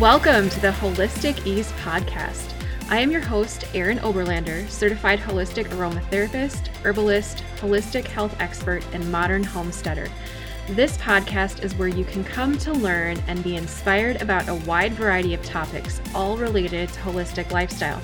Welcome to the Holistic Ease Podcast. I am your host, Erin Oberlander, certified holistic aromatherapist, herbalist, holistic health expert, and modern homesteader. This podcast is where you can come to learn and be inspired about a wide variety of topics, all related to holistic lifestyle.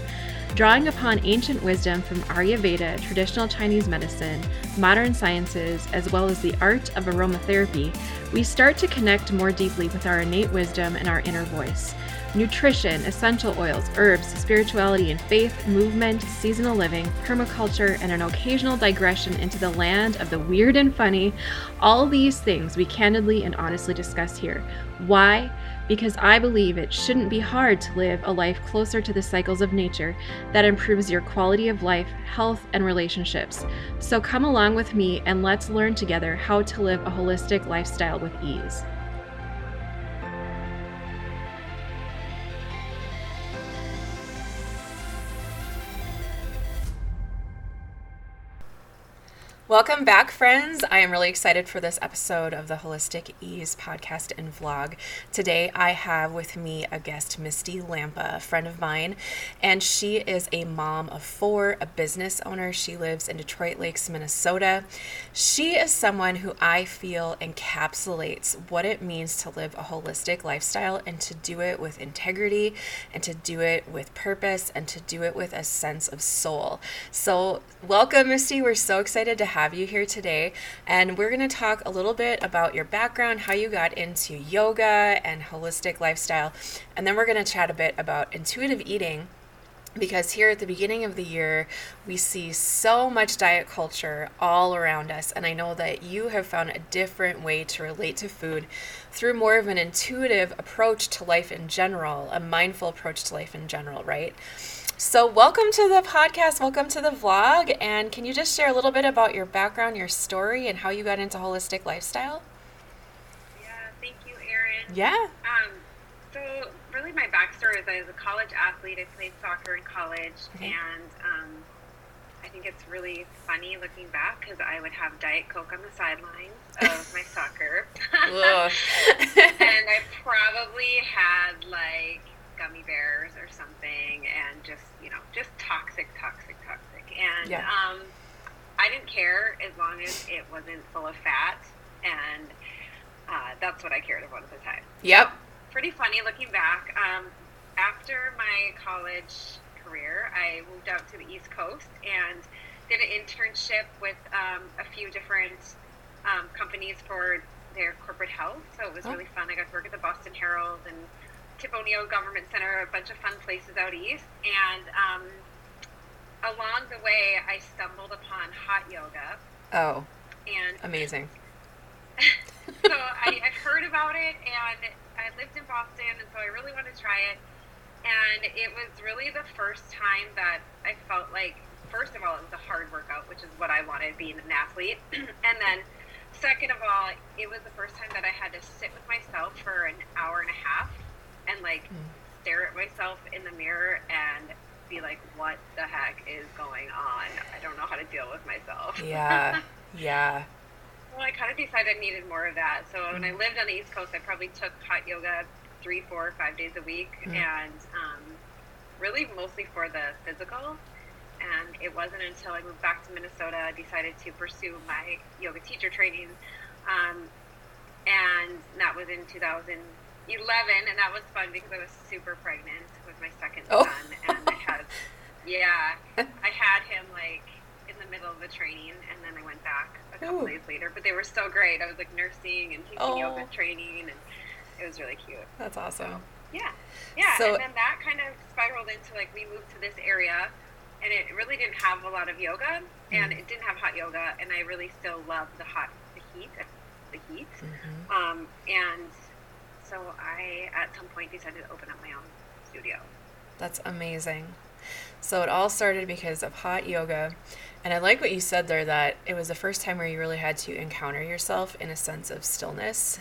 Drawing upon ancient wisdom from Ayurveda, traditional Chinese medicine, modern sciences, as well as the art of aromatherapy, we start to connect more deeply with our innate wisdom and our inner voice. Nutrition, essential oils, herbs, spirituality and faith, movement, seasonal living, permaculture, and an occasional digression into the land of the weird and funny. All these things we candidly and honestly discuss here. Why? Because I believe it shouldn't be hard to live a life closer to the cycles of nature that improves your quality of life, health, and relationships. So come along with me and let's learn together how to live a holistic lifestyle with ease. Welcome back, friends. I am really excited for this episode of the Holistic Ease Podcast and Vlog. Today I have with me a guest, Misty Lampaa, a friend of mine, and she is a mom of four, a business owner. She lives in Detroit Lakes, Minnesota. She is someone who I feel encapsulates what it means to live a holistic lifestyle and to do it with integrity and to do it with purpose and to do it with a sense of soul. So welcome, Misty. We're so excited to have you here today, and we're going to talk a little bit about your background, how you got into yoga and holistic lifestyle, and then we're going to chat a bit about intuitive eating, because here at the beginning of the year we see so much diet culture all around us, and I know that you have found a different way to relate to food through more of an intuitive approach to life in general, a mindful approach to life in general, right? So welcome to the podcast, welcome to the vlog, and can you just share a little bit about your background, your story, and how you got into holistic lifestyle? Yeah, thank you, Erin. Yeah. So really my backstory is I was a college athlete. I played soccer in college, and I think it's really funny looking back because I would have Diet Coke on the sidelines of my soccer. And I probably had like gummy bears or something, and just toxic. And I didn't care as long as it wasn't full of fat, and that's what I cared about at the time. Yep. So, pretty funny looking back. After my college career, I moved out to the East Coast and did an internship with a few different companies for their corporate health. So it was really fun. I got to work at the Boston Herald and Tip O'Neill Government Center, a bunch of fun places out east, and along the way, I stumbled upon hot yoga. Oh, and amazing. So I had heard about it, and I lived in Boston, and so I really wanted to try it, and it was really the first time that I felt like, first of all, it was a hard workout, which is what I wanted, being an athlete, and then second of all, it was the first time that I had to sit with myself for an hour and a half and like stare at myself in the mirror and be like, what the heck is going on? I don't know how to deal with myself. Yeah. Yeah. Well, I kind of decided I needed more of that. So when I lived on the East Coast, I probably took hot yoga 3, 4, 5 days a week, and really mostly for the physical. And it wasn't until I moved back to Minnesota, I decided to pursue my yoga teacher training. And that was in 2011, and that was fun because I was super pregnant with my second son, and I had him like in the middle of the training, and then I went back a couple days later, but they were so great. I was like nursing and teaching yoga training, and it was really cute. That's awesome. So, yeah. So, and then that kind of spiraled into like we moved to this area, and it really didn't have a lot of yoga, and it didn't have hot yoga, and I really still love the heat, and so I, at some point, decided to open up my own studio. That's amazing. So it all started because of hot yoga. And I like what you said there, that it was the first time where you really had to encounter yourself in a sense of stillness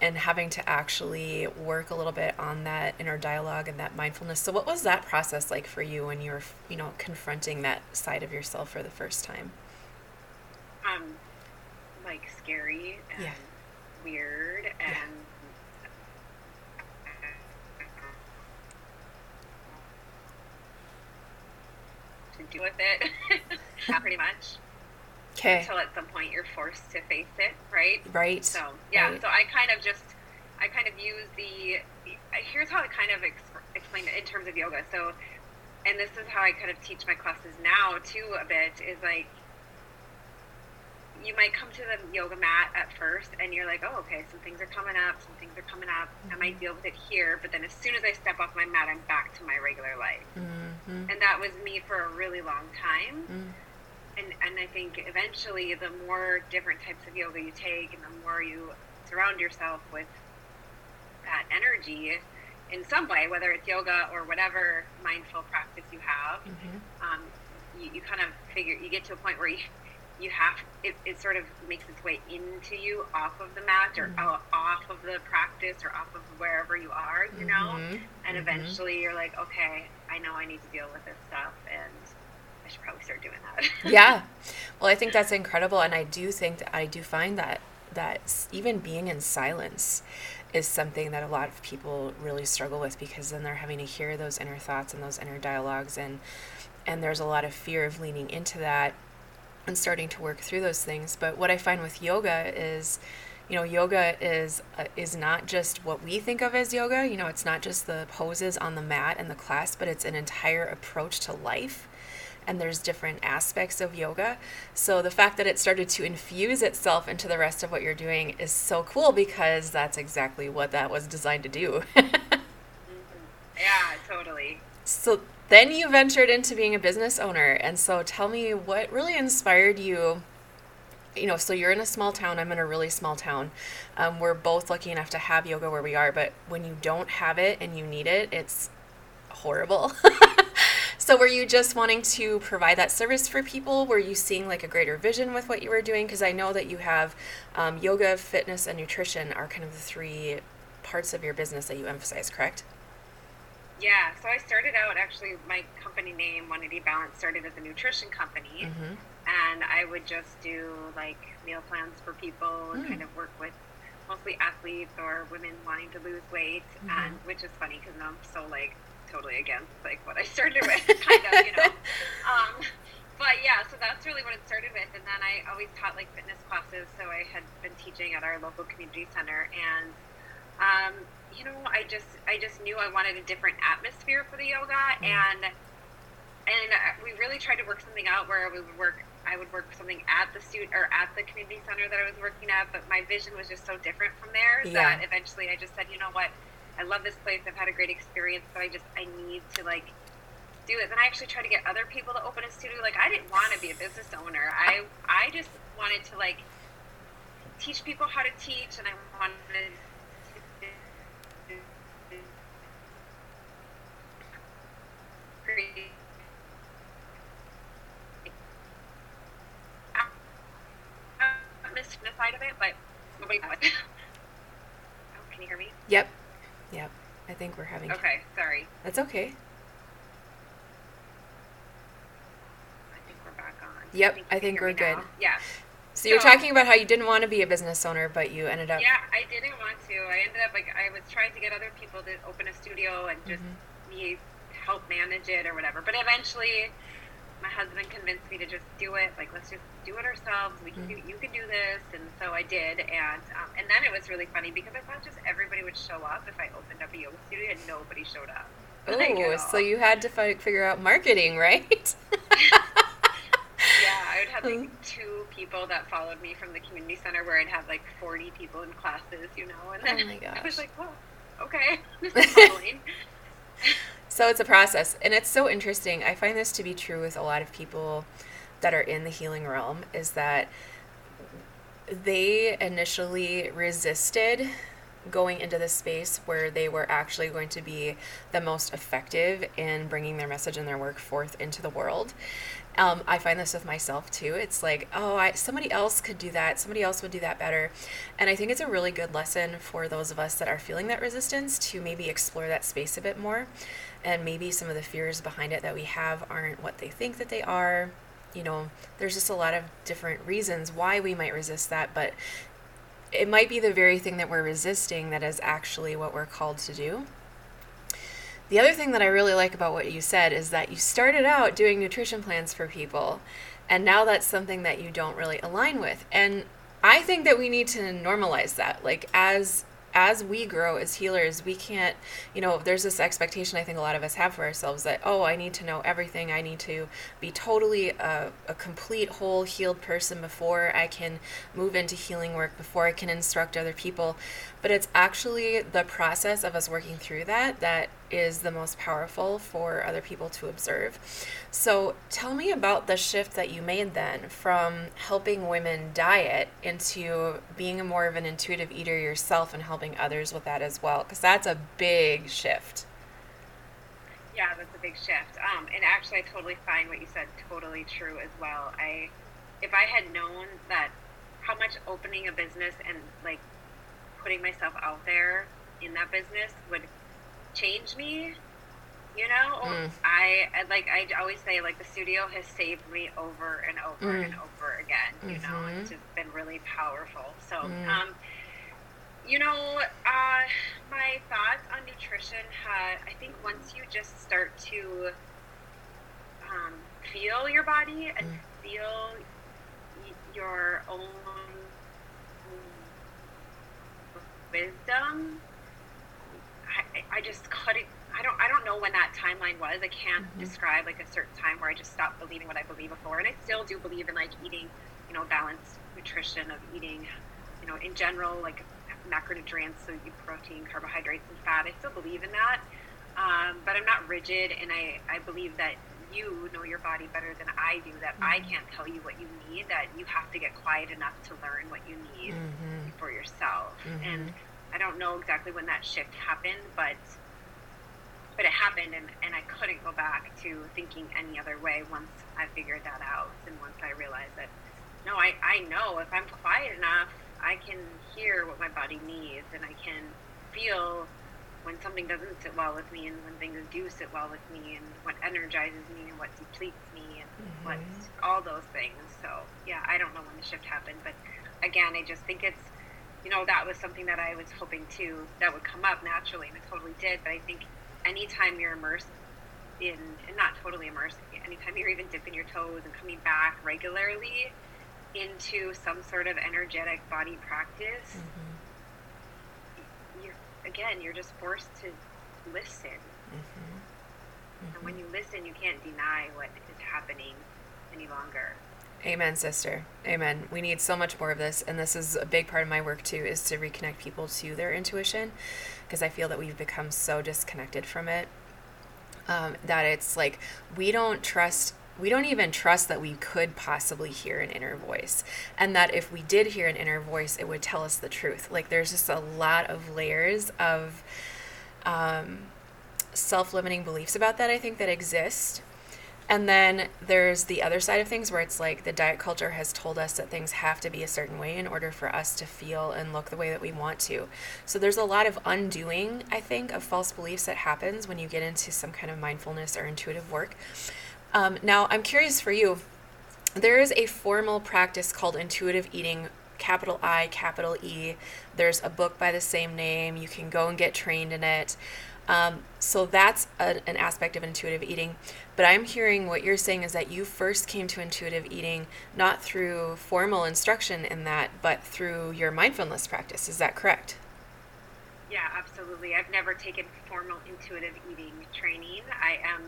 and having to actually work a little bit on that inner dialogue and that mindfulness. So what was that process like for you when you were, confronting that side of yourself for the first time? Like scary and weird and with it, pretty much. Okay. Until at some point you're forced to face it, right? Right. So, yeah, right. So I kind of use the, here's how I kind of explain it in terms of yoga. So, and this is how I kind of teach my classes now too a bit, is like, you might come to the yoga mat at first and you're like, oh, okay, some things are coming up, mm-hmm. I might deal with it here, but then as soon as I step off my mat, I'm back to my regular life. Mm-hmm. And that was me for a really long time. Mm-hmm. And I think eventually the more different types of yoga you take and the more you surround yourself with that energy in some way, whether it's yoga or whatever mindful practice you have, mm-hmm. you kind of figure, you get to a point where you have, it sort of makes its way into you off of the mat or mm-hmm. off of the practice or off of wherever you are, you know, mm-hmm. and eventually you're like, okay, I know I need to deal with this stuff and I should probably start doing that. Yeah. Well, I think that's incredible. And I do find that even being in silence is something that a lot of people really struggle with, because then they're having to hear those inner thoughts and those inner dialogues. And there's a lot of fear of leaning into that and starting to work through those things. But what I find with yoga is, you know, yoga is not just what we think of as yoga. You know, it's not just the poses on the mat and the class, but it's an entire approach to life. And there's different aspects of yoga. So the fact that it started to infuse itself into the rest of what you're doing is so cool, because that's exactly what that was designed to do. Yeah, totally. So then you ventured into being a business owner. And so tell me what really inspired you. You know, so you're in a small town, I'm in a really small town. We're both lucky enough to have yoga where we are, but when you don't have it and you need it, it's horrible. So were you just wanting to provide that service for people? Were you seeing like a greater vision with what you were doing? Because I know that you have yoga, fitness, and nutrition are kind of the three parts of your business that you emphasize, correct? Yeah, so I started out, actually, my company name, 180 Balance, started as a nutrition company. Mm-hmm. And I would just do like meal plans for people and kind of work with mostly athletes or women wanting to lose weight, mm-hmm. and which is funny because I'm so like totally against like what I started with, kind of, you know. But yeah, so that's really what it started with. And then I always taught like fitness classes, so I had been teaching at our local community center, and you know, I just knew I wanted a different atmosphere for the yoga, mm-hmm. and we really tried to work something out where I would work something at the suit or at the community center that I was working at, but my vision was just so different from there, yeah. that eventually I just said, you know what, I love this place, I've had a great experience, so I need to like do it. Then I actually tried to get other people to open a studio. Like, I didn't want to be a business owner. I just wanted to like teach people how to teach, and I wanted to create. Missed the side of it, but nobody knows. Oh, can you hear me? Yep. I think we're having. Okay, sorry. That's okay. I think we're back on. Yep, I think we're good. Now. Yeah. So you're talking about how you didn't want to be a business owner, but you ended up. Yeah, I didn't want to. I ended up like, I was trying to get other people to open a studio and just me help manage it or whatever. But eventually, my husband convinced me to just do it. Like, let's just do it ourselves. We can you can do this. And so I did. And then it was really funny because I thought just everybody would show up if I opened up a yoga studio, and nobody showed up. Oh, so you had to figure out marketing, right? Yeah, I would have like 2 people that followed me from the community center, where I'd have like 40 people in classes, you know. And then I was like, well, okay, this is fine. So it's a process, and it's so interesting. I find this to be true with a lot of people that are in the healing realm, is that they initially resisted going into the space where they were actually going to be the most effective in bringing their message and their work forth into the world. I find this with myself too. It's like, oh, somebody else could do that. Somebody else would do that better. And I think it's a really good lesson for those of us that are feeling that resistance to maybe explore that space a bit more. And maybe some of the fears behind it that we have aren't what they think that they are. You know, there's just a lot of different reasons why we might resist that, but it might be the very thing that we're resisting that is actually what we're called to do. The other thing that I really like about what you said is that you started out doing nutrition plans for people, and now that's something that you don't really align with. And I think that we need to normalize that. Like, as we grow as healers, we can't, there's this expectation I think a lot of us have for ourselves that, oh, I need to know everything. I need to be totally a complete, whole, healed person before I can move into healing work, before I can instruct other people. But it's actually the process of us working through that is the most powerful for other people to observe. So tell me about the shift that you made then from helping women diet into being more of an intuitive eater yourself and helping others with that as well, because that's a big shift. Yeah, that's a big shift. And actually, I totally find what you said totally true as well. If I had known that how much opening a business and like putting myself out there in that business would change me, I always say, like, the studio has saved me over and over and over again. It's just been really powerful. So my thoughts on nutrition had, I think, once you just start to feel your body and feel your own wisdom, I just couldn't. I don't know when that timeline was. I can't describe like a certain time where I just stopped believing what I believed before, and I still do believe in like eating, balanced nutrition, of eating, in general, like macronutrients, so you protein, carbohydrates, and fat. I still believe in that, but I'm not rigid, and I believe that you know your body better than I do. That I can't tell you what you need. That you have to get quiet enough to learn what you need for yourself. And I don't know exactly when that shift happened, but it happened, and I couldn't go back to thinking any other way once I figured that out, and once I realized that, no, I know if I'm quiet enough, I can hear what my body needs, and I can feel when something doesn't sit well with me, and when things do sit well with me, and what energizes me, and what depletes me, and what's all those things. So, yeah, I don't know when the shift happened, but again, I just think it's, that was something that I was hoping to, that would come up naturally, and it totally did. But I think anytime you're immersed in, and not totally immersed, anytime you're even dipping your toes and coming back regularly into some sort of energetic body practice, you're just forced to listen. And when you listen, you can't deny what is happening any longer. Amen, sister. Amen. We need so much more of this, and this is a big part of my work too, is to reconnect people to their intuition, because I feel that we've become so disconnected from it that it's like we don't even trust that we could possibly hear an inner voice, and that if we did hear an inner voice, it would tell us the truth. Like, there's just a lot of layers of self-limiting beliefs about that, I think, that exist. And then there's the other side of things where it's like the diet culture has told us that things have to be a certain way in order for us to feel and look the way that we want to. So there's a lot of undoing, I think, of false beliefs that happens when you get into some kind of mindfulness or intuitive work. Now, I'm curious for you, there is a formal practice called intuitive eating, capital I, capital E. There's a book by the same name. You can go and get trained in it. So that's an aspect of intuitive eating, but I'm hearing what you're saying is that you first came to intuitive eating not through formal instruction in that, but through your mindfulness practice. Is that correct? Yeah, absolutely. I've never taken formal intuitive eating training. I am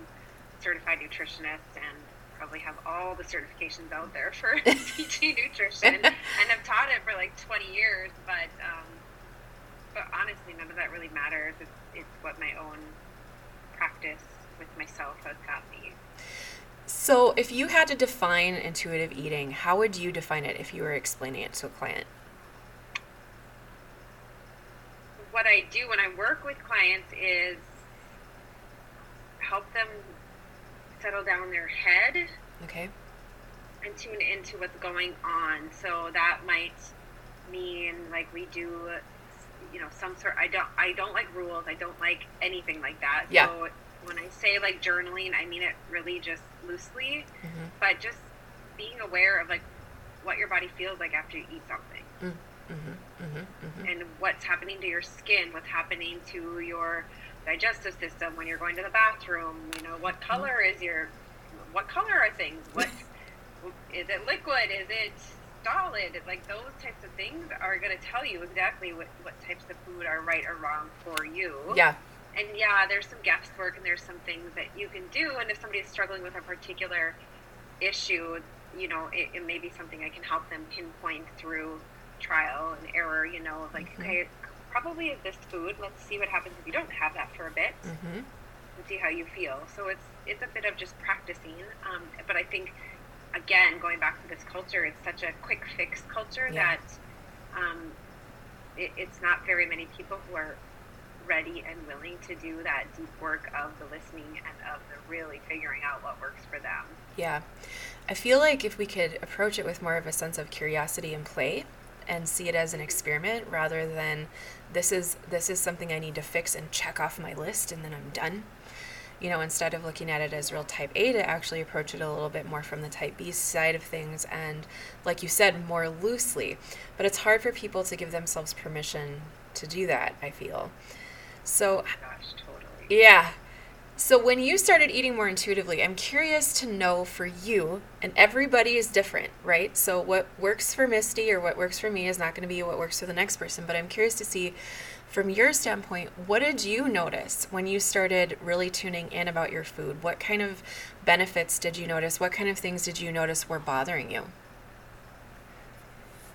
a certified nutritionist and probably have all the certifications out there for teaching nutrition, and I've taught it for like 20 years, but honestly, none of that really matters. It's what my own practice with myself has got me. So if you had to define intuitive eating, how would you define it if you were explaining it to a client? What I do when I work with clients is help them settle down their head. Okay. And tune into what's going on. So that might mean, like, we do some sort. I don't like rules. I don't like anything like that. Yeah. So when I say like journaling, I mean it really just loosely, but just being aware of like what your body feels like after you eat something, and what's happening to your skin, what's happening to your digestive system, when you're going to the bathroom, you know, what color are things? What is it, liquid? Is it solid? It's like those types of things are going to tell you exactly what types of food are right or wrong for you. Yeah. And yeah, there's some guesswork and there's some things that you can do. And if somebody is struggling with a particular issue, you know, it may be something I can help them pinpoint through trial and error, you know, like, mm-hmm. okay, probably is this food. Let's see what happens if you don't have that for a bit mm-hmm. and see how you feel. So it's a bit of just practicing. But I think, again, going back to this culture, it's such a quick fix culture yeah. that it's not very many people who are ready and willing to do that deep work of the listening and of the really figuring out what works for them. Yeah. I feel like if we could approach it with more of a sense of curiosity and play and see it as an experiment rather than this is something I need to fix and check off my list and then I'm done. You know, instead of looking at it as real type A, to actually approach it a little bit more from the type B side of things and, like you said, more loosely. But it's hard for people to give themselves permission to do that, I feel. So, gosh, totally. Yeah. So when you started eating more intuitively, I'm curious to know for you, and everybody is different, right? So what works for Misty or what works for me is not going to be what works for the next person, but I'm curious to see from your standpoint, what did you notice when you started really tuning in about your food? What kind of benefits did you notice? What kind of things did you notice were bothering you?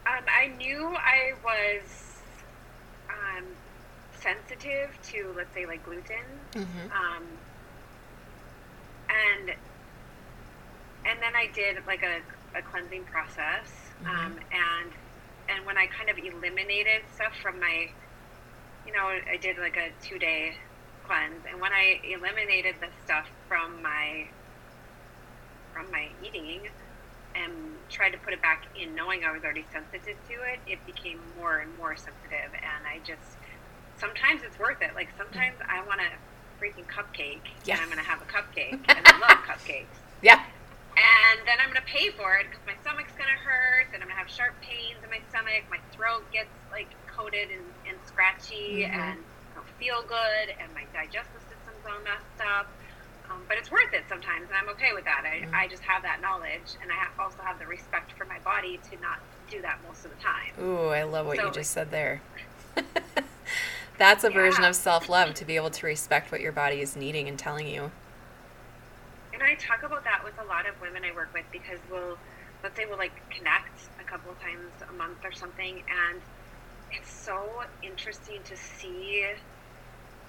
I knew I was sensitive to, let's say, like gluten. Mm-hmm. And then I did like a cleansing process, mm-hmm. and when I kind of eliminated stuff from my, you know, I did like a 2-day cleanse, and when I eliminated the stuff from my eating and tried to put it back in, knowing I was already sensitive to it, it became more and more sensitive, and I just, sometimes it's worth it. Like sometimes I want to freaking cupcake yeah. and I'm gonna have a cupcake and I love cupcakes yeah and then I'm gonna pay for it because my stomach's gonna hurt and I'm gonna have sharp pains in my stomach, my throat gets like coated and scratchy mm-hmm. and I don't feel good and my digestive system's all messed up, but it's worth it sometimes and I'm okay with that. Mm-hmm. I just have that knowledge and I also have the respect for my body to not do that most of the time. Ooh, I love what you just said there. That's a yeah. version of self-love, to be able to respect what your body is needing and telling you. And I talk about that with a lot of women I work with because let's say we'll like connect a couple of times a month or something. And it's so interesting to see,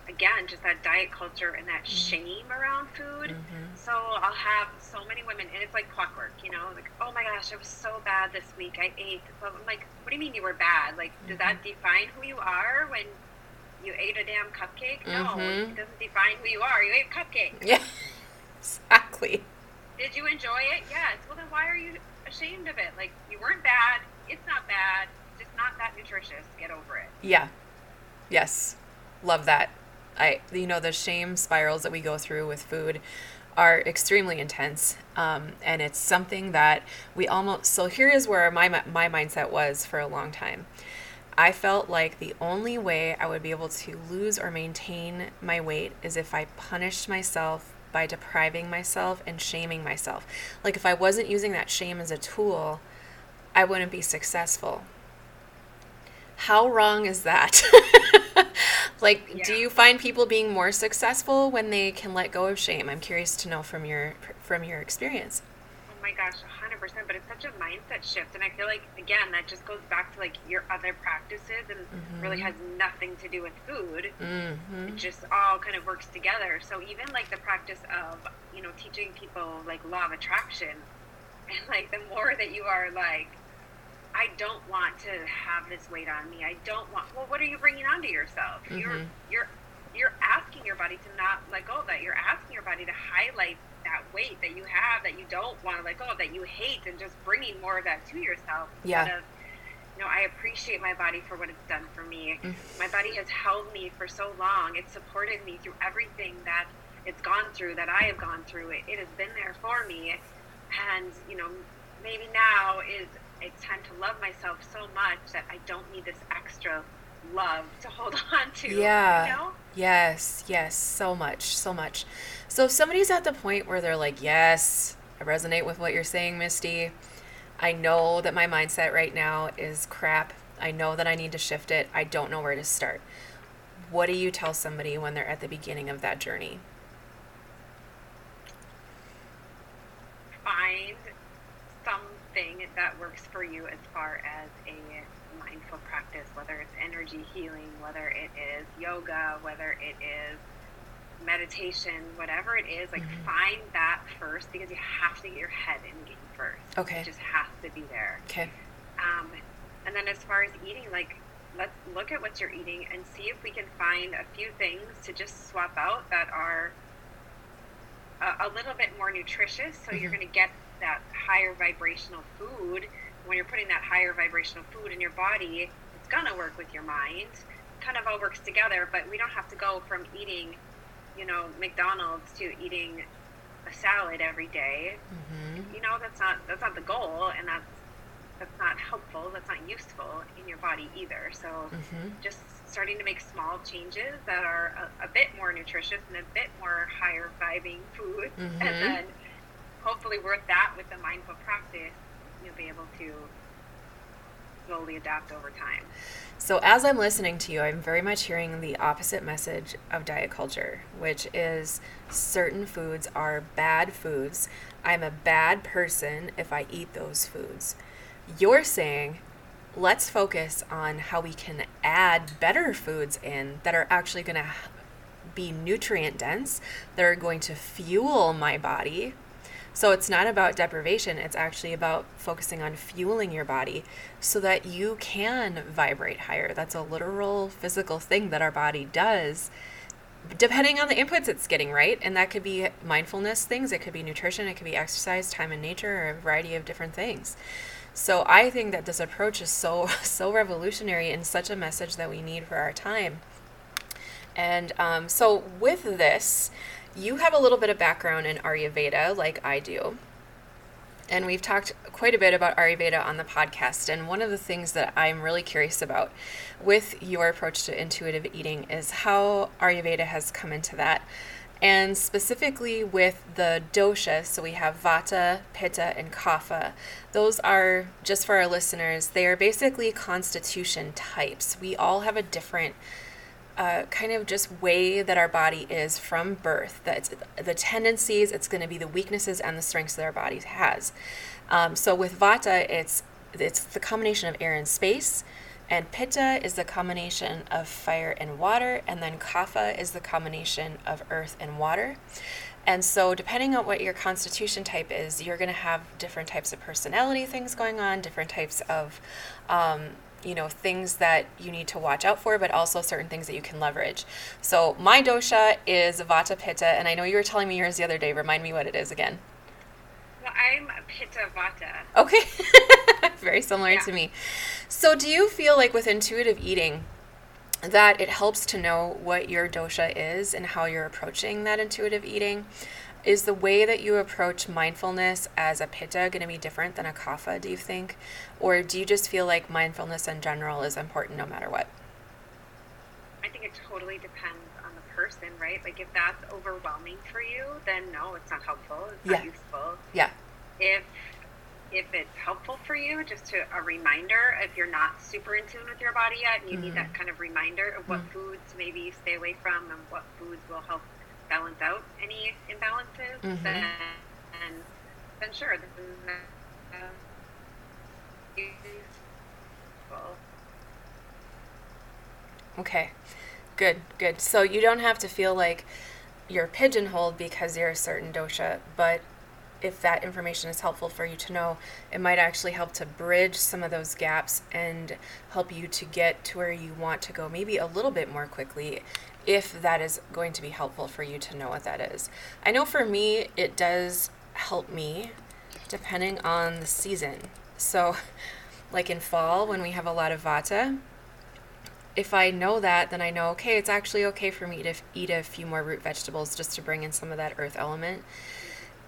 again, just that diet culture and that shame around food. Mm-hmm. So I'll have so many women, and it's like clockwork, you know, like, oh my gosh, I was so bad this week. I ate. So I'm like, what do you mean you were bad? Like, mm-hmm. does that define who you are when you ate a damn cupcake? No, mm-hmm. it doesn't define who you are. You ate a cupcake. Yeah, exactly. Did you enjoy it? Yes. Well, then why are you ashamed of it? Like, you weren't bad. It's not bad. It's just not that nutritious. Get over it. Yeah. Yes. Love that. You know, the shame spirals that we go through with food are extremely intense. And it's something that we almost, so here is where my mindset was for a long time. I felt like the only way I would be able to lose or maintain my weight is if I punished myself by depriving myself and shaming myself. Like if I wasn't using that shame as a tool, I wouldn't be successful. How wrong is that? Like, yeah. Do you find people being more successful when they can let go of shame? I'm curious to know from your experience. Oh my gosh, 100%, but it's such a mindset shift, and I feel like, again, that just goes back to like your other practices and mm-hmm. really has nothing to do with food. Mm-hmm. It just all kind of works together. So even like the practice of, you know, teaching people like law of attraction, and like the more that you are like, I don't want to have this weight on me. I don't want, well, what are you bringing onto yourself? Mm-hmm. You're asking your body to not let go of that. You're asking your body to highlight that weight that you have that you don't want to let go of, that you hate, and just bringing more of that to yourself. Yeah. Instead of, you know, I appreciate my body for what it's done for me. Mm. My body has held me for so long. It's supported me through everything that it's gone through, that I have gone through. It has been there for me. And, you know, maybe now it's time to love myself so much that I don't need this extra love to hold on to. Yeah. You know? Yes. Yes. So much. So much. So if somebody's at the point where they're like, yes, I resonate with what you're saying, Misty. I know that my mindset right now is crap. I know that I need to shift it. I don't know where to start. What do you tell somebody when they're at the beginning of that journey? Find something that works for you as far as a mindful practice, whether it's energy healing, whether it is yoga, whether it is meditation, whatever it is, like find that first, because you have to get your head in game first. Okay. It just has to be there. Okay. And then as far as eating, like, let's look at what you're eating and see if we can find a few things to just swap out that are a little bit more nutritious. So you're going to get that higher vibrational food. When you're putting that higher vibrational food in your body, it's going to work with your mind. It kind of all works together, but we don't have to go from eating, you know, McDonald's to eating a salad every day. You know, that's not the goal, and that's not helpful, that's not useful in your body either. So just starting to make small changes that are a bit more nutritious and a bit more higher vibing food. And then hopefully work that with the mindful practice, you'll be able to slowly adapt over time. So as I'm listening to you, I'm very much hearing the opposite message of diet culture, which is certain foods are bad foods. I'm a bad person if I eat those foods. You're saying, let's focus on how we can add better foods in that are actually going to be nutrient dense, that are going to fuel my body. So it's not about deprivation, it's actually about focusing on fueling your body so that you can vibrate higher. That's a literal physical thing that our body does, depending on the inputs it's getting, right? And that could be mindfulness things, it could be nutrition, it could be exercise, time in nature, or a variety of different things. So I think that this approach is so revolutionary and such a message that we need for our time. And so with this, you have a little bit of background in Ayurveda, like I do. And we've talked quite a bit about Ayurveda on the podcast. And one of the things that I'm really curious about with your approach to intuitive eating is how Ayurveda has come into that. And specifically with the doshas, so we have Vata, Pitta, and Kapha. Those are, just for our listeners, they are basically constitution types. We all have a different kind of just way that our body is from birth. That's the tendencies, it's going to be the weaknesses and the strengths that our body has. So with Vata, it's the combination of air and space. And Pitta is the combination of fire and water, and then Kapha is the combination of earth and water. And so depending on what your constitution type is, you're going to have different types of personality things going on, different types of, things that you need to watch out for, but also certain things that you can leverage. So my dosha is Vata Pitta, and I know you were telling me yours the other day. Remind me what it is again. Well, I'm Pitta Vata. Okay. Very similar to me. So do you feel like with intuitive eating that it helps to know what your dosha is and how you're approaching that intuitive eating? Is the way that you approach mindfulness as a Pitta going to be different than a Kapha, do you think? Or do you just feel like mindfulness in general is important no matter what? I think it totally depends on the person, right? Like if that's overwhelming for you, then no, it's not helpful. It's not useful. Yeah. If it's helpful for you, just to a reminder, if you're not super in tune with your body yet and you need that kind of reminder of what foods maybe stay away from and what foods will help balance out any imbalances, then sure, this is useful. Okay, good. So you don't have to feel like you're pigeonholed because you're a certain dosha, but if that information is helpful for you to know, it might actually help to bridge some of those gaps and help you to get to where you want to go maybe a little bit more quickly, if that is going to be helpful for you to know what that is. I know for me, it does help me depending on the season. So like in fall, when we have a lot of Vata, if I know that, then I know, okay, it's actually okay for me to eat a few more root vegetables just to bring in some of that earth element.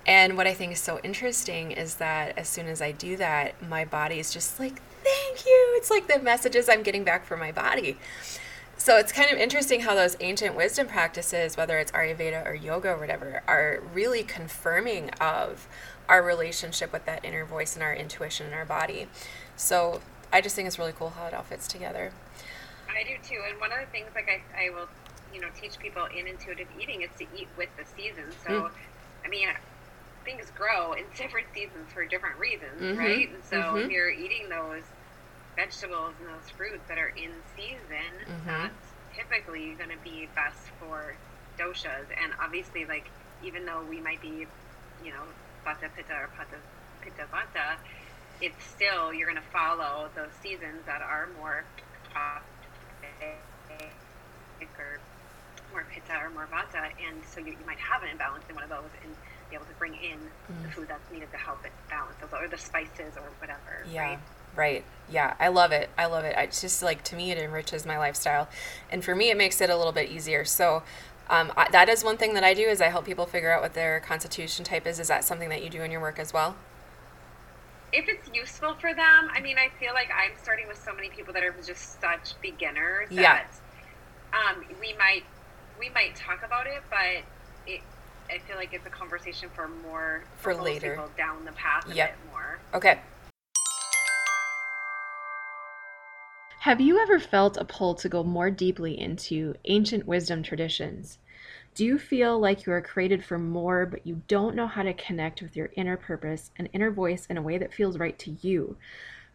And what I think is so interesting is that as soon as I do that, my body is just like, thank you. It's like the messages I'm getting back from my body. So it's kind of interesting how those ancient wisdom practices, whether it's Ayurveda or yoga or whatever, are really confirming of our relationship with that inner voice and our intuition and our body. So I just think it's really cool how it all fits together. I do too. And one of the things like I will, teach people in intuitive eating is to eat with the seasons. So, I mean, things grow in different seasons for different reasons, right? And so if you're eating those vegetables and those fruits that are in season, that's typically going to be best for doshas. And obviously, like, even though we might be, vata pitta or pitta vata, it's still, you're going to follow those seasons that are more pitta or more vata, and so you might have an imbalance in one of those and be able to bring in the food that's needed to help it balance those, or the spices or whatever. Yeah. Right. Yeah. I love it. It's just like, to me, it enriches my lifestyle. And for me, it makes it a little bit easier. So that is one thing that I do, is I help people figure out what their constitution type is. Is that something that you do in your work as well? If it's useful for them. I mean, I feel like I'm starting with so many people that are just such beginners that we might talk about it, but I feel like it's a conversation for later, people down the path a bit more. Okay. Have you ever felt a pull to go more deeply into ancient wisdom traditions? Do you feel like you are created for more, but you don't know how to connect with your inner purpose and inner voice in a way that feels right to you?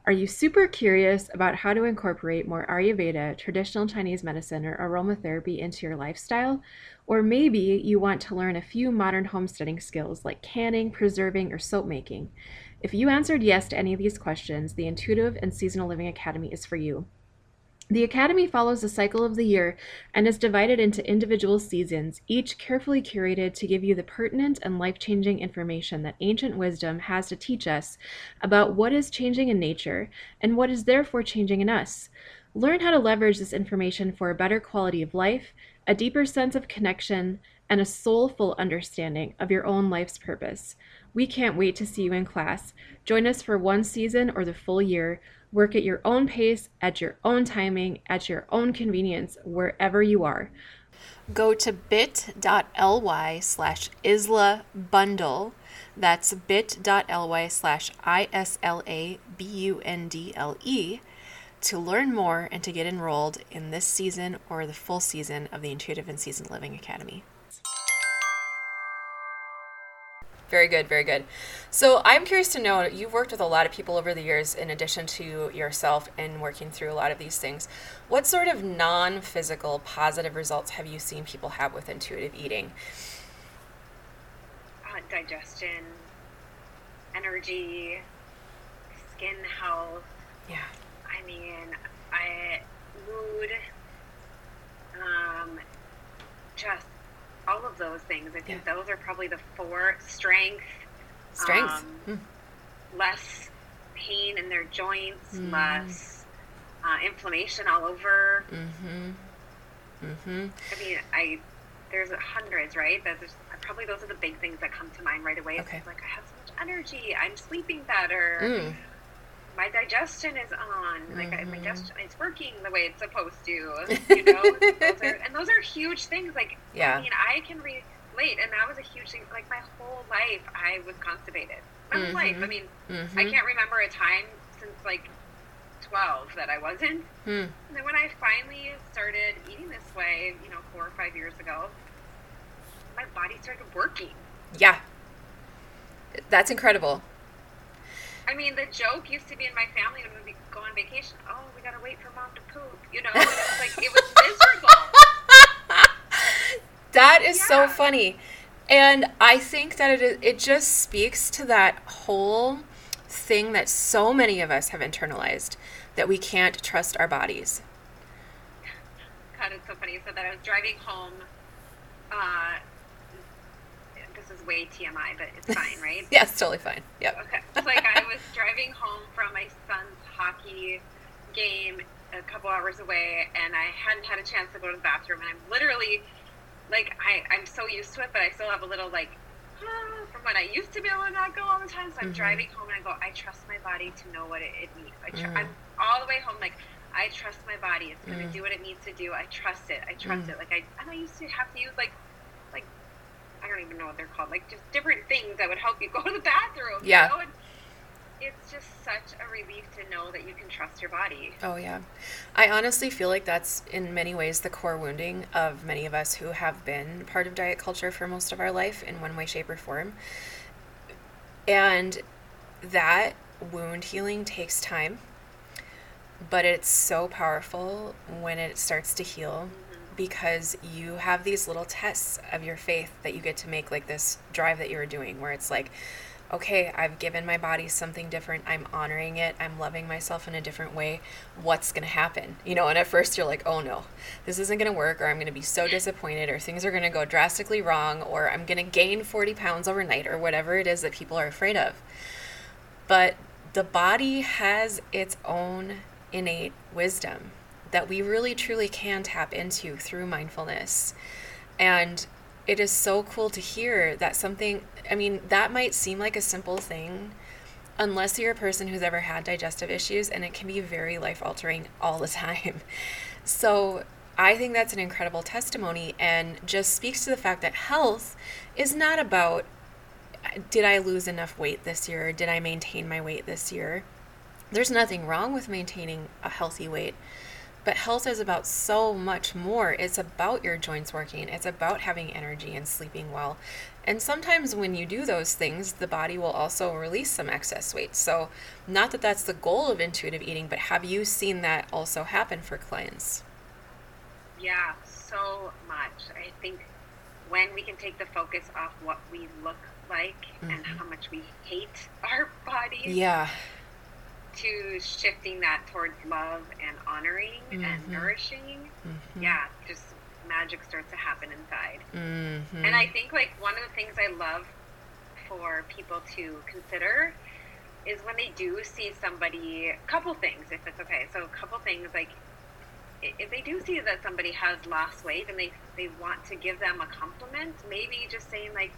Are you super curious about how to incorporate more Ayurveda, traditional Chinese medicine, or aromatherapy into your lifestyle? Or maybe you want to learn a few modern homesteading skills like canning, preserving, or soap making. If you answered yes to any of these questions, the Intuitive and Seasonal Living Academy is for you. The Academy follows the cycle of the year and is divided into individual seasons, each carefully curated to give you the pertinent and life-changing information that ancient wisdom has to teach us about what is changing in nature and what is therefore changing in us. Learn how to leverage this information for a better quality of life, a deeper sense of connection, and a soulful understanding of your own life's purpose. We can't wait to see you in class. Join us for one season or the full year. Work at your own pace, at your own timing, at your own convenience, wherever you are. Go to bit.ly/islabundle. That's bit.ly/islabundle to learn more and to get enrolled in this season or the full season of the Intuitive and Seasonal Living Academy. Very good, very good. So I'm curious to know, you've worked with a lot of people over the years in addition to yourself and working through a lot of these things. What sort of non-physical positive results have you seen people have with intuitive eating? Digestion, energy, skin health. Yeah. I mean, mood, just all of those things. I think those are probably the four. Strength. Less pain in their joints, less inflammation all over. I mean, there's hundreds, right? There's probably, those are the big things that come to mind right away. Okay. It's like, I have so much energy. I'm sleeping better. My digestion is on. Like, my digestion is working the way it's supposed to, those are huge things. Like, I mean, I can relate, and that was a huge thing. Like, my whole life, I was constipated. My whole life. I mean, I can't remember a time since, like, 12 that I wasn't. And then when I finally started eating this way, 4 or 5 years ago, my body started working. Yeah. That's incredible. I mean, the joke used to be in my family when we go on vacation, oh, we got to wait for mom to poop, And it's like, it was miserable. That is so funny. And I think that it just speaks to that whole thing that so many of us have internalized, that we can't trust our bodies. God, it's so funny. So that I was driving home, is way TMI, but it's fine, right? Yeah, it's totally fine. Yep. Okay. It's like, I was driving home from my son's hockey game a couple hours away, and I hadn't had a chance to go to the bathroom, and I'm literally, like, I'm so used to it, but I still have a little, like, from when I used to be able to not go all the time. So I'm driving home and I go, I trust my body to know what it needs. I'm all the way home like, I trust my body. It's going to do what it needs to do. I trust it. I trust it. Like I used to have to use like I don't even know what they're called. Like just different things that would help you go to the bathroom. Yeah. You know? And it's just such a relief to know that you can trust your body. Oh, yeah. I honestly feel like that's in many ways the core wounding of many of us who have been part of diet culture for most of our life in one way, shape, or form. And that wound healing takes time. But it's so powerful when it starts to heal because you have these little tests of your faith that you get to make, like this drive that you were doing where it's like, okay, I've given my body something different. I'm honoring it. I'm loving myself in a different way. What's going to happen? You know, and at first you're like, oh no, this isn't going to work, or I'm going to be so disappointed, or things are going to go drastically wrong, or I'm going to gain 40 pounds overnight, or whatever it is that people are afraid of. But the body has its own innate wisdom that we really truly can tap into through mindfulness. And it is so cool to hear that something, I mean, that might seem like a simple thing, unless you're a person who's ever had digestive issues, and it can be very life-altering all the time. So I think that's an incredible testimony, and just speaks to the fact that health is not about, did I lose enough weight this year? Did I maintain my weight this year? There's nothing wrong with maintaining a healthy weight, but health is about so much more. It's about your joints working. It's about having energy and sleeping well. And sometimes when you do those things, the body will also release some excess weight. So not that that's the goal of intuitive eating, but have you seen that also happen for clients? Yeah, so much. I think when we can take the focus off what we look like and how much we hate our bodies. Yeah. To shifting that towards love and honoring and nourishing, yeah, just magic starts to happen inside. And I think like one of the things I love for people to consider is when they do see somebody, a couple things, if it's okay. So a couple things, like if they do see that somebody has lost weight and they want to give them a compliment, maybe just saying like,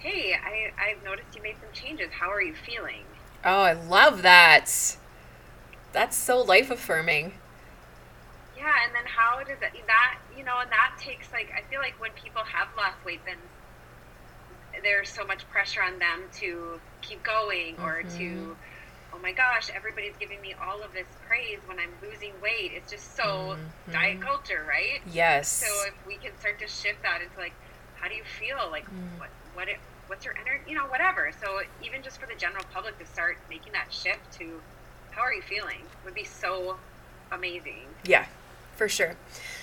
hey, I've noticed you made some changes. How are you feeling? Oh, I love that. That's so life-affirming. Yeah, and then how does that, you know, and that takes, like, I feel like when people have lost weight, then there's so much pressure on them to keep going or to, oh my gosh, everybody's giving me all of this praise when I'm losing weight. It's just so diet culture, right? Yes. So if we can start to shift that into, like, how do you feel? Like, what's your energy, you know, whatever. So even just for the general public to start making that shift to how are you feeling would be so amazing. Yeah, for sure.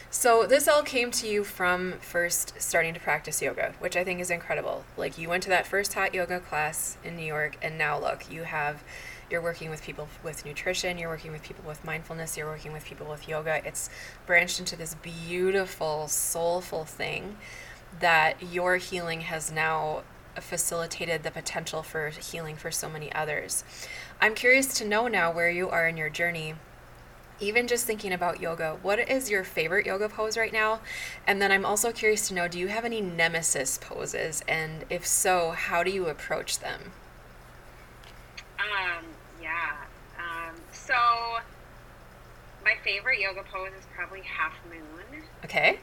So this all came to you from first starting to practice yoga, which I think is incredible. Like you went to that first hot yoga class in New York, and now look, you're working with people with nutrition, you're working with people with mindfulness, you're working with people with yoga. It's branched into this beautiful, soulful thing that your healing has now facilitated the potential for healing for so many others. I'm curious to know now where you are in your journey, even just thinking about yoga. What is your favorite yoga pose right now? And then I'm also curious to know, do you have any nemesis poses? And if so, how do you approach them? So my favorite yoga pose is probably half moon. Okay.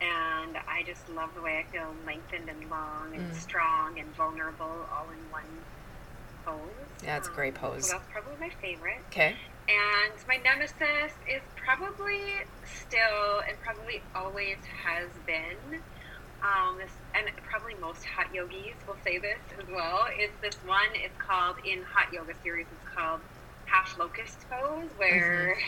And I just love the way I feel lengthened and long and strong and vulnerable all in one pose. Yeah, it's a great pose. So that's probably my favorite. Okay. And my nemesis is probably still and probably always has been, and probably most hot yogis will say this as well, is this one. It's called, in hot yoga series, it's called half locust pose, where...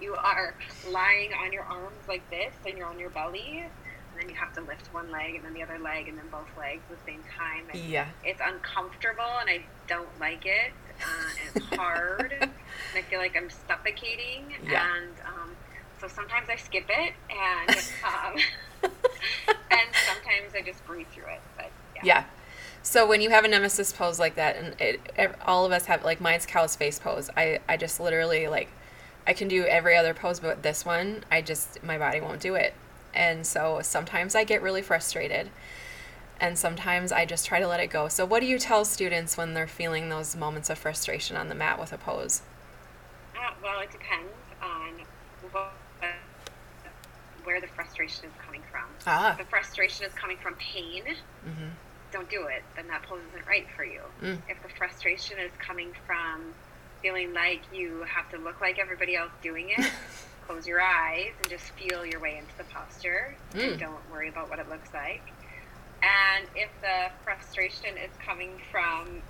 you are lying on your arms like this, and you're on your belly, and then you have to lift one leg, and then the other leg, and then both legs at the same time. And yeah. It's uncomfortable, and I don't like it. And it's hard, and I feel like I'm suffocating. Yeah. And so sometimes I skip it, and and sometimes I just breathe through it. But yeah. So when you have a nemesis pose like that, and all of us have, like, mine's cow's face pose. I just literally, like, I can do every other pose, but this one, my body won't do it. And so sometimes I get really frustrated. And sometimes I just try to let it go. So what do you tell students when they're feeling those moments of frustration on the mat with a pose? Well, it depends on where the frustration is coming from. If the frustration is coming from pain, mm-hmm. don't do it. Then that pose isn't right for you. Mm. If the frustration is coming from feeling like you have to look like everybody else doing it, close your eyes and just feel your way into the posture. Mm. And don't worry about what it looks like. And if the frustration is coming from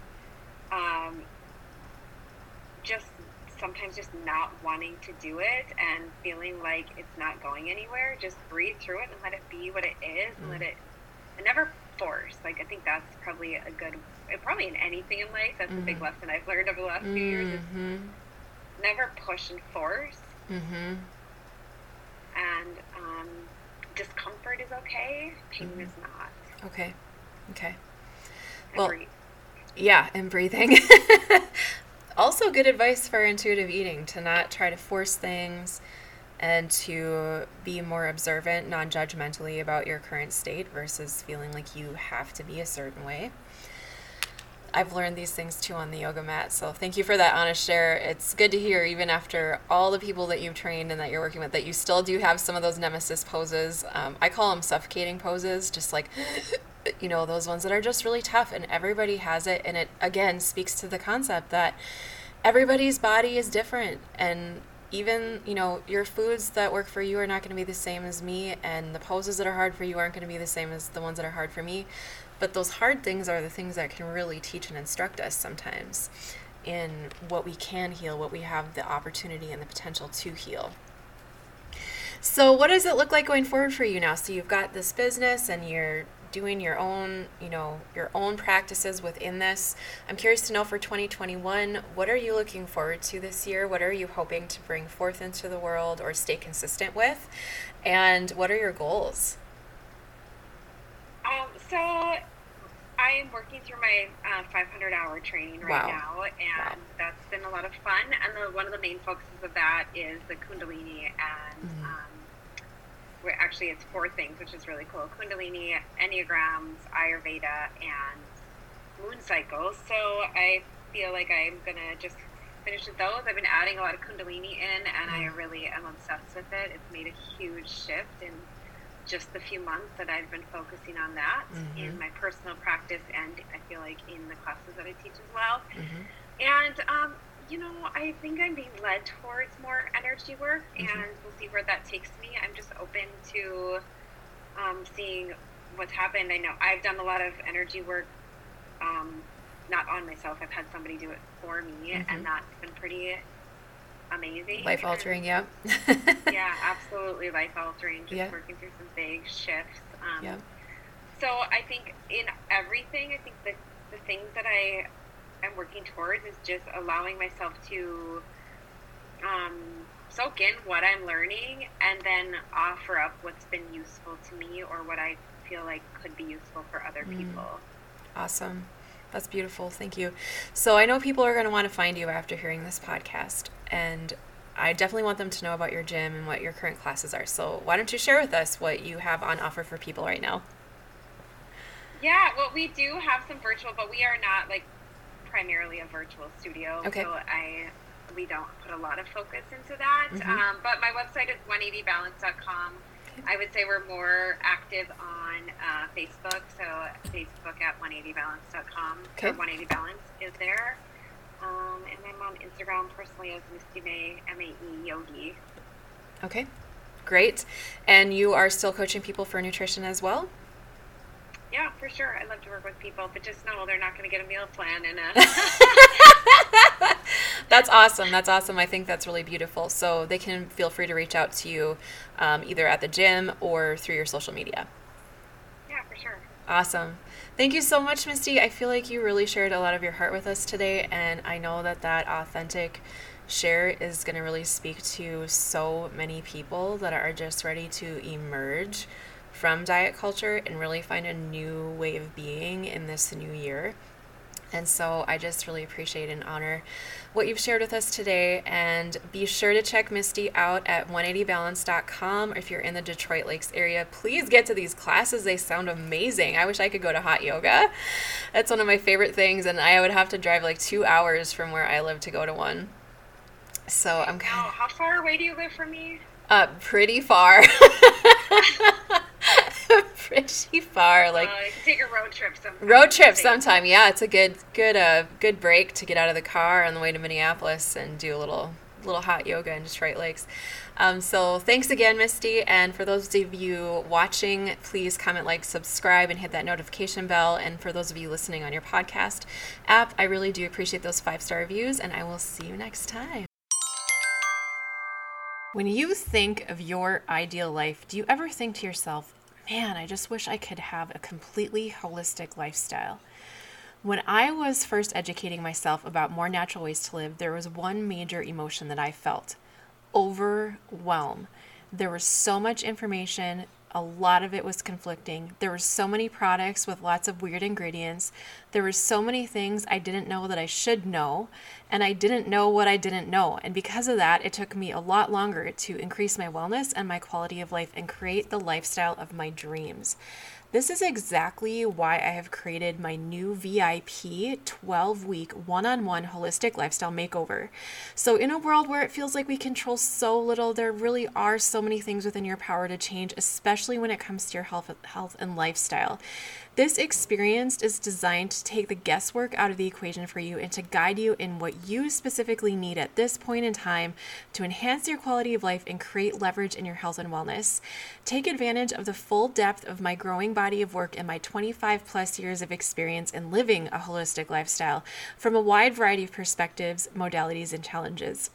just sometimes just not wanting to do it and feeling like it's not going anywhere, just breathe through it and let it be what it is, and let it, and never force. Like, I think that's probably a good, probably in anything in life, that's mm-hmm. a big lesson I've learned over the last few years, is never push and force. Mm-hmm. And discomfort is okay, pain mm-hmm. is not. Okay. And well, breathe. Yeah, and breathing. Also good advice for intuitive eating, to not try to force things and to be more observant, non-judgmentally about your current state versus feeling like you have to be a certain way. I've learned these things too on the yoga mat, so thank you for that honest share. It's good to hear, even after all the people that you've trained and that you're working with, that you still do have some of those nemesis poses. I call them suffocating poses, just like, you know, those ones that are just really tough, and everybody has it. And it, again, speaks to the concept that everybody's body is different, and even, you know, your foods that work for you are not going to be the same as me, and the poses that are hard for you aren't going to be the same as the ones that are hard for me. But those hard things are the things that can really teach and instruct us sometimes in what we can heal, what we have the opportunity and the potential to heal. So what does it look like going forward for you now? So you've got this business and you're doing your own, you know, your own practices within this. I'm curious to know, for 2021, what are you looking forward to this year? What are you hoping to bring forth into the world or stay consistent with? And what are your goals? So I am working through my 500-hour training right now, and that's been a lot of fun. And one of the main focuses of that is the Kundalini, and we're actually, it's four things, which is really cool: Kundalini, Enneagrams, Ayurveda, and moon cycles. So I feel like I'm gonna just finish with those. I've been adding a lot of Kundalini in, and I really am obsessed with it. It's made a huge shift in just the few months that I've been focusing on that in my personal practice, and I feel like in the classes that I teach as well. And, you know, I think I'm being led towards more energy work, and we'll see where that takes me. I'm just open to seeing what's happened. I know I've done a lot of energy work, not on myself. I've had somebody do it for me, and that's been pretty amazing. Life-altering, yeah. Yeah, absolutely life-altering, just working through some big shifts. So I think in everything, I think that the things that I am working towards is just allowing myself to soak in what I'm learning, and then offer up what's been useful to me or what I feel like could be useful for other people. Awesome. That's beautiful. Thank you. So I know people are going to want to find you after hearing this podcast, and I definitely want them to know about your gym and what your current classes are. So why don't you share with us what you have on offer for people right now? Yeah, well, we do have some virtual, but we are not like primarily a virtual studio. Okay. So we don't put a lot of focus into that. But my website is 180balance.com. I would say we're more active on Facebook, so Facebook at 180balance.com. Okay. 180balance is there. And I'm on Instagram personally as Misty Maeyogi. Okay, great. And you are still coaching people for nutrition as well? Yeah, for sure. I love to work with people, but just know they're not going to get a meal plan in a... That's awesome. That's awesome. I think that's really beautiful. So they can feel free to reach out to you either at the gym or through your social media. Yeah, for sure. Awesome. Thank you so much, Misty. I feel like you really shared a lot of your heart with us today, and I know that that authentic share is going to really speak to so many people that are just ready to emerge from diet culture and really find a new way of being in this new year. And so I just really appreciate and honor what you've shared with us today. And be sure to check Misty out at 180balance.com. If you're in the Detroit Lakes area, please get to these classes. They sound amazing. I wish I could go to hot yoga. That's one of my favorite things. And I would have to drive like 2 hours from where I live to go to one. So I'm kind of... How far away do you live from me? Pretty far. Pretty far, like take a road trip sometime. Yeah, it's a good break to get out of the car on the way to Minneapolis and do a little hot yoga in Detroit Lakes. So thanks again, Misty, and for those of you watching, please comment, like, subscribe, and hit that notification bell. And for those of you listening on your podcast app, I really do appreciate those 5-star reviews, and I will see you next time. When you think of your ideal life, do you ever think to yourself, man, I just wish I could have a completely holistic lifestyle? When I was first educating myself about more natural ways to live, there was one major emotion that I felt: overwhelm. There was so much information. A lot of it was conflicting. There were so many products with lots of weird ingredients. There were so many things I didn't know that I should know, and I didn't know what I didn't know. And because of that, it took me a lot longer to increase my wellness and my quality of life and create the lifestyle of my dreams. This is exactly why I have created my new VIP 12-week one-on-one holistic lifestyle makeover. So in a world where it feels like we control so little, there really are so many things within your power to change, especially when it comes to your health and lifestyle. This experience is designed to take the guesswork out of the equation for you and to guide you in what you specifically need at this point in time to enhance your quality of life and create leverage in your health and wellness. Take advantage of the full depth of my growing body of work and my 25 plus years of experience in living a holistic lifestyle from a wide variety of perspectives, modalities, and challenges.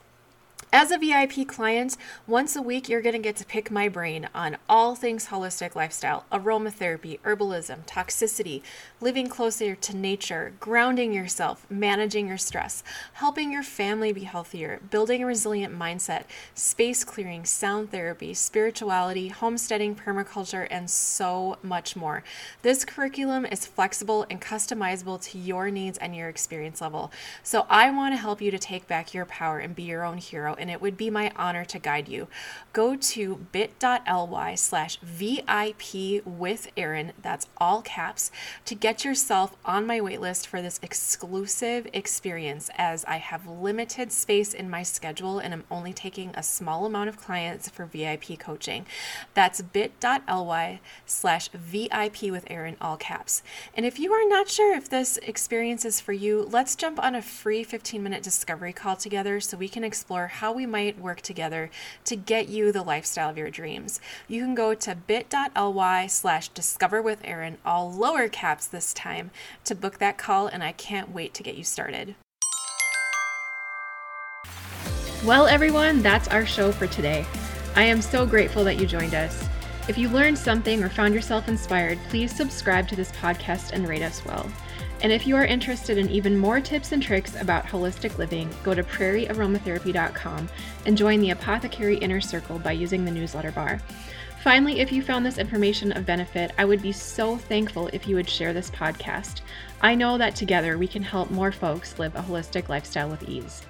As a VIP client, once a week, you're going to get to pick my brain on all things holistic lifestyle, aromatherapy, herbalism, toxicity, living closer to nature, grounding yourself, managing your stress, helping your family be healthier, building a resilient mindset, space clearing, sound therapy, spirituality, homesteading, permaculture, and so much more. This curriculum is flexible and customizable to your needs and your experience level. So I want to help you to take back your power and be your own hero, and it would be my honor to guide you. Go to bit.ly/VIP with Erin, that's all caps, to get yourself on my waitlist for this exclusive experience, as I have limited space in my schedule and I'm only taking a small amount of clients for VIP coaching. That's bit.ly/VIP with Erin, all caps. And if you are not sure if this experience is for you, let's jump on a free 15-minute discovery call together so we can explore how we might work together to get you the lifestyle of your dreams. You can go to bit.ly/discoverwitherrin, all lower caps this time, to book that call, and I can't wait to get you started. Well, everyone, that's our show for today. I am so grateful that you joined us. If you learned something or found yourself inspired, please subscribe to this podcast and rate us well. And if you are interested in even more tips and tricks about holistic living, go to prairiearomatherapy.com and join the Apothecary Inner Circle by using the newsletter bar. Finally, if you found this information of benefit, I would be so thankful if you would share this podcast. I know that together we can help more folks live a holistic lifestyle with ease.